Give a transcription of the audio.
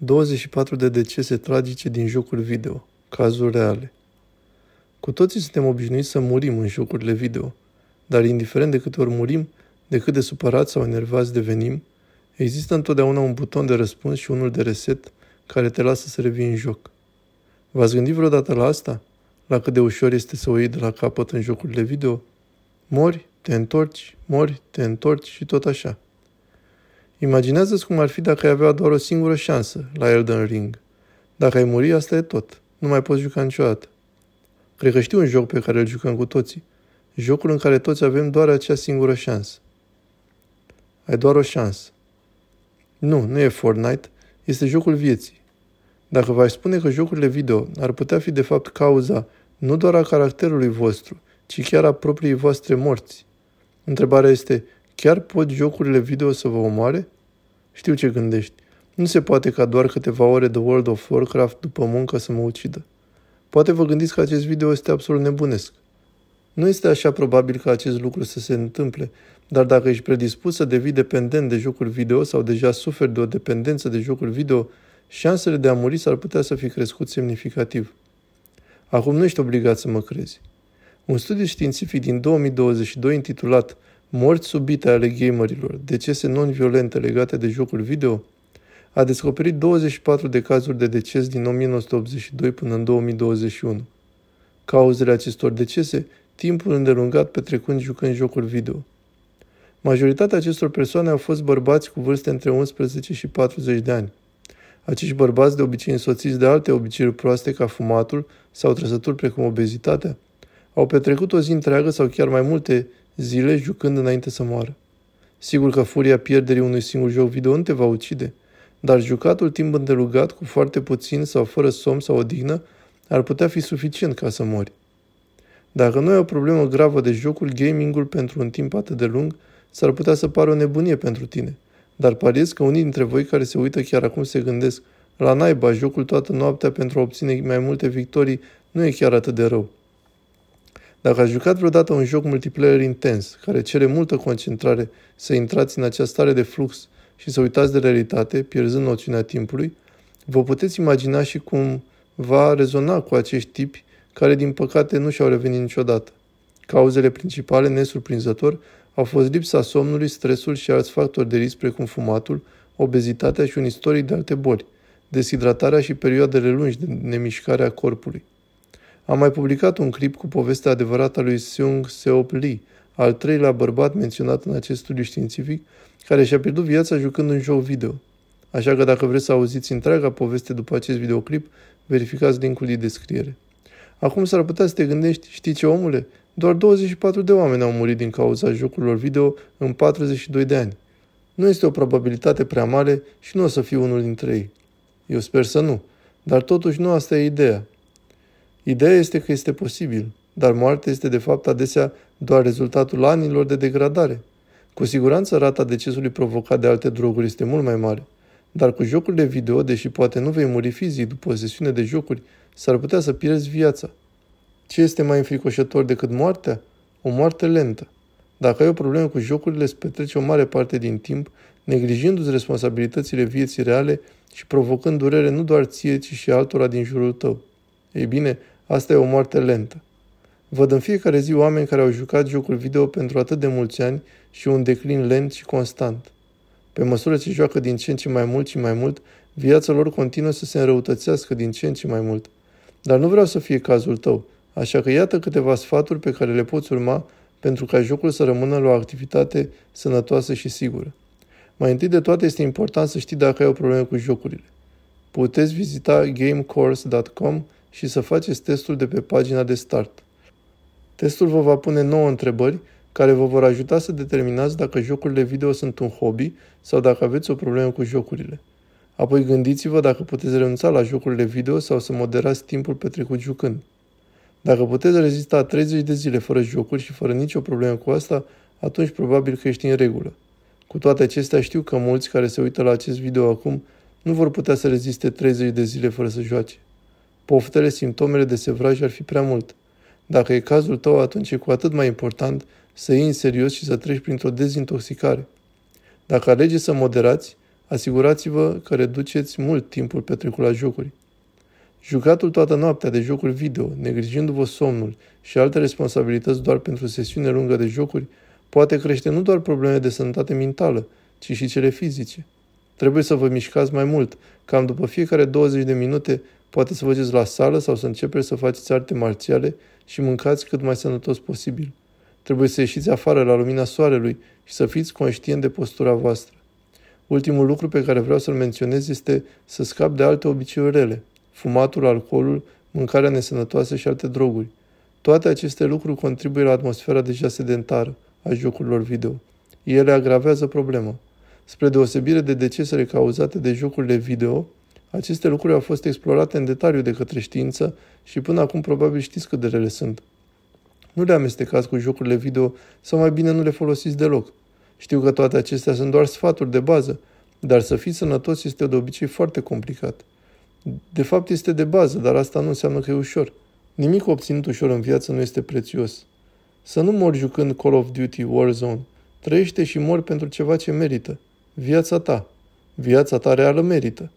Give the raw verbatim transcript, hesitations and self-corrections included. douăzeci și patru de decese tragice din jocuri video, cazuri reale. Cu toții suntem obișnuiți să murim în jocurile video, dar indiferent de câte ori murim, de cât de supărați sau enervați devenim, există întotdeauna un buton de răspuns și unul de reset care te lasă să revii în joc. V-ați gândit vreodată la asta? La cât de ușor este să o iei de la capăt în jocurile video? Mori, te întorci, mori, te întorci și tot așa. Imaginează-ți cum ar fi dacă ai avea doar o singură șansă la Elden Ring. Dacă ai muri, asta e tot. Nu mai poți juca niciodată. Cred că știu un joc pe care îl jucăm cu toții. Jocul în care toți avem doar acea singură șansă. Ai doar o șansă. Nu, nu e Fortnite, este jocul vieții. Dacă v-aș spune că jocurile video ar putea fi de fapt cauza nu doar a caracterului vostru, ci chiar a propriei voastre morți. Întrebarea este, chiar pot jocurile video să vă omoare? Știu ce gândești. Nu se poate ca doar câteva ore de World of Warcraft după muncă să mă ucidă. Poate vă gândiți că acest video este absolut nebunesc. Nu este așa probabil ca acest lucru să se întâmple, dar dacă ești predispus să devii dependent de jocuri video sau deja suferi de o dependență de jocuri video, șansele de a muri s-ar putea să fi crescut semnificativ. Acum nu ești obligat să mă crezi. Un studiu științific din două mii douăzeci și doi intitulat Morți subite ale gamerilor, decese non-violente legate de jocuri video, a descoperit douăzeci și patru de cazuri de deces din o mie nouă sute optzeci și doi până în două mii douăzeci și unu. Cauzele acestor decese, timpul îndelungat petrecând jucând jocuri video. Majoritatea acestor persoane au fost bărbați cu vârste între unsprezece și patruzeci de ani. Acești bărbați de obicei însoțiți de alte obiceiuri proaste ca fumatul sau trăsături precum obezitatea, au petrecut o zi întreagă sau chiar mai multe zile jucând înainte să moară. Sigur că furia pierderii unui singur joc video nu te va ucide, dar jucatul timp îndelugat cu foarte puțin sau fără somn sau odihnă ar putea fi suficient ca să mori. Dacă nu ai o problemă gravă de jocul, gaming-ul pentru un timp atât de lung s-ar putea să pară o nebunie pentru tine, dar pariez că unii dintre voi care se uită chiar acum se gândesc la naiba, jocul toată noaptea pentru a obține mai multe victorii nu e chiar atât de rău. Dacă ați jucat vreodată un joc multiplayer intens, care cere multă concentrare să intrați în această stare de flux și să uitați de realitate, pierzând noțiunea timpului, vă puteți imagina și cum va rezona cu acești tipi care, din păcate, nu și-au revenit niciodată. Cauzele principale, nesurprinzător, au fost lipsa somnului, stresul și alți factori de risc precum fumatul, obezitatea și un istoric de alte boli, deshidratarea și perioadele lungi de nemișcare a corpului. Am mai publicat un clip cu povestea adevărată a lui Seung-seop Lee, al treilea bărbat menționat în acest studiu științific, care și-a pierdut viața jucând un joc video. Așa că dacă vreți să auziți întreaga poveste după acest videoclip, verificați linkul din descriere. Acum s-ar putea să te gândești, știi ce, omule? Doar douăzeci și patru de oameni au murit din cauza jocurilor video în patruzeci și doi de ani. Nu este o probabilitate prea mare și nu o să fiu unul dintre ei. Eu sper să nu, dar totuși nu asta e ideea. Ideea este că este posibil, dar moartea este de fapt adesea doar rezultatul anilor de degradare. Cu siguranță rata decesului provocat de alte droguri este mult mai mare, dar cu jocurile video, deși poate nu vei muri fizic după o sesiune de jocuri, s-ar putea să pierzi viața. Ce este mai înfricoșător decât moartea? O moarte lentă. Dacă ai o problemă cu jocurile, îți petreci o mare parte din timp neglijându-ți responsabilitățile vieții reale și provocând durere nu doar ție, ci și altora din jurul tău. Ei bine, asta e o moarte lentă. Văd în fiecare zi oameni care au jucat jocul video pentru atât de mulți ani și un declin lent și constant. Pe măsură ce joacă din ce în ce mai mult și mai mult, viața lor continuă să se înrăutățească din ce în ce mai mult. Dar nu vreau să fie cazul tău, așa că iată câteva sfaturi pe care le poți urma pentru ca jocul să rămână la o activitate sănătoasă și sigură. Mai întâi de toate este important să știi dacă ai o problemă cu jocurile. Puteți vizita game course punct com și să faceți testul de pe pagina de start. Testul vă va pune nouă întrebări care vă vor ajuta să determinați dacă jocurile video sunt un hobby sau dacă aveți o problemă cu jocurile. Apoi gândiți-vă dacă puteți renunța la jocurile video sau să moderați timpul petrecut jucând. Dacă puteți rezista treizeci de zile fără jocuri și fără nicio problemă cu asta, atunci probabil că ești în regulă. Cu toate acestea, știu că mulți care se uită la acest video acum nu vor putea să reziste treizeci de zile fără să joace. Poftele, simptomele de sevraj ar fi prea mult. Dacă e cazul tău, atunci e cu atât mai important să iei în serios și să treci printr-o dezintoxicare. Dacă alegeți să moderați, Asigurați-vă că reduceți mult timpul petrecut la jocuri. Jucatul toată noaptea de jocuri video, neglijindu-vă somnul și alte responsabilități doar pentru o sesiune lungă de jocuri, poate crește nu doar probleme de sănătate mentală, ci și cele fizice. Trebuie să vă mișcați mai mult, cam după fiecare douăzeci de minute poate să vă duceți la sală sau să începeți să faceți arte marțiale și mâncați cât mai sănătos posibil. Trebuie să ieșiți afară la lumina soarelui și să fiți conștient de postura voastră. Ultimul lucru pe care vreau să-l menționez este să scap de alte obiceiuri rele, fumatul, alcoolul, mâncarea nesănătoasă și alte droguri. Toate aceste lucruri contribuie la atmosfera deja sedentară a jocurilor video. Ele agravează problema. Spre deosebire de decesele cauzate de jocurile video, aceste lucruri au fost explorate în detaliu de către știință și până acum probabil știți cât de rele sunt. Nu le amestecați cu jocurile video sau mai bine nu le folosiți deloc. Știu că toate acestea sunt doar sfaturi de bază, dar să fii sănătos este de obicei foarte complicat. De fapt este de bază, dar asta nu înseamnă că e ușor. Nimic obținut ușor în viață nu este prețios. Să nu mori jucând Call of Duty Warzone. Trăiește și mori pentru ceva ce merită. Viața ta. Viața ta reală merită.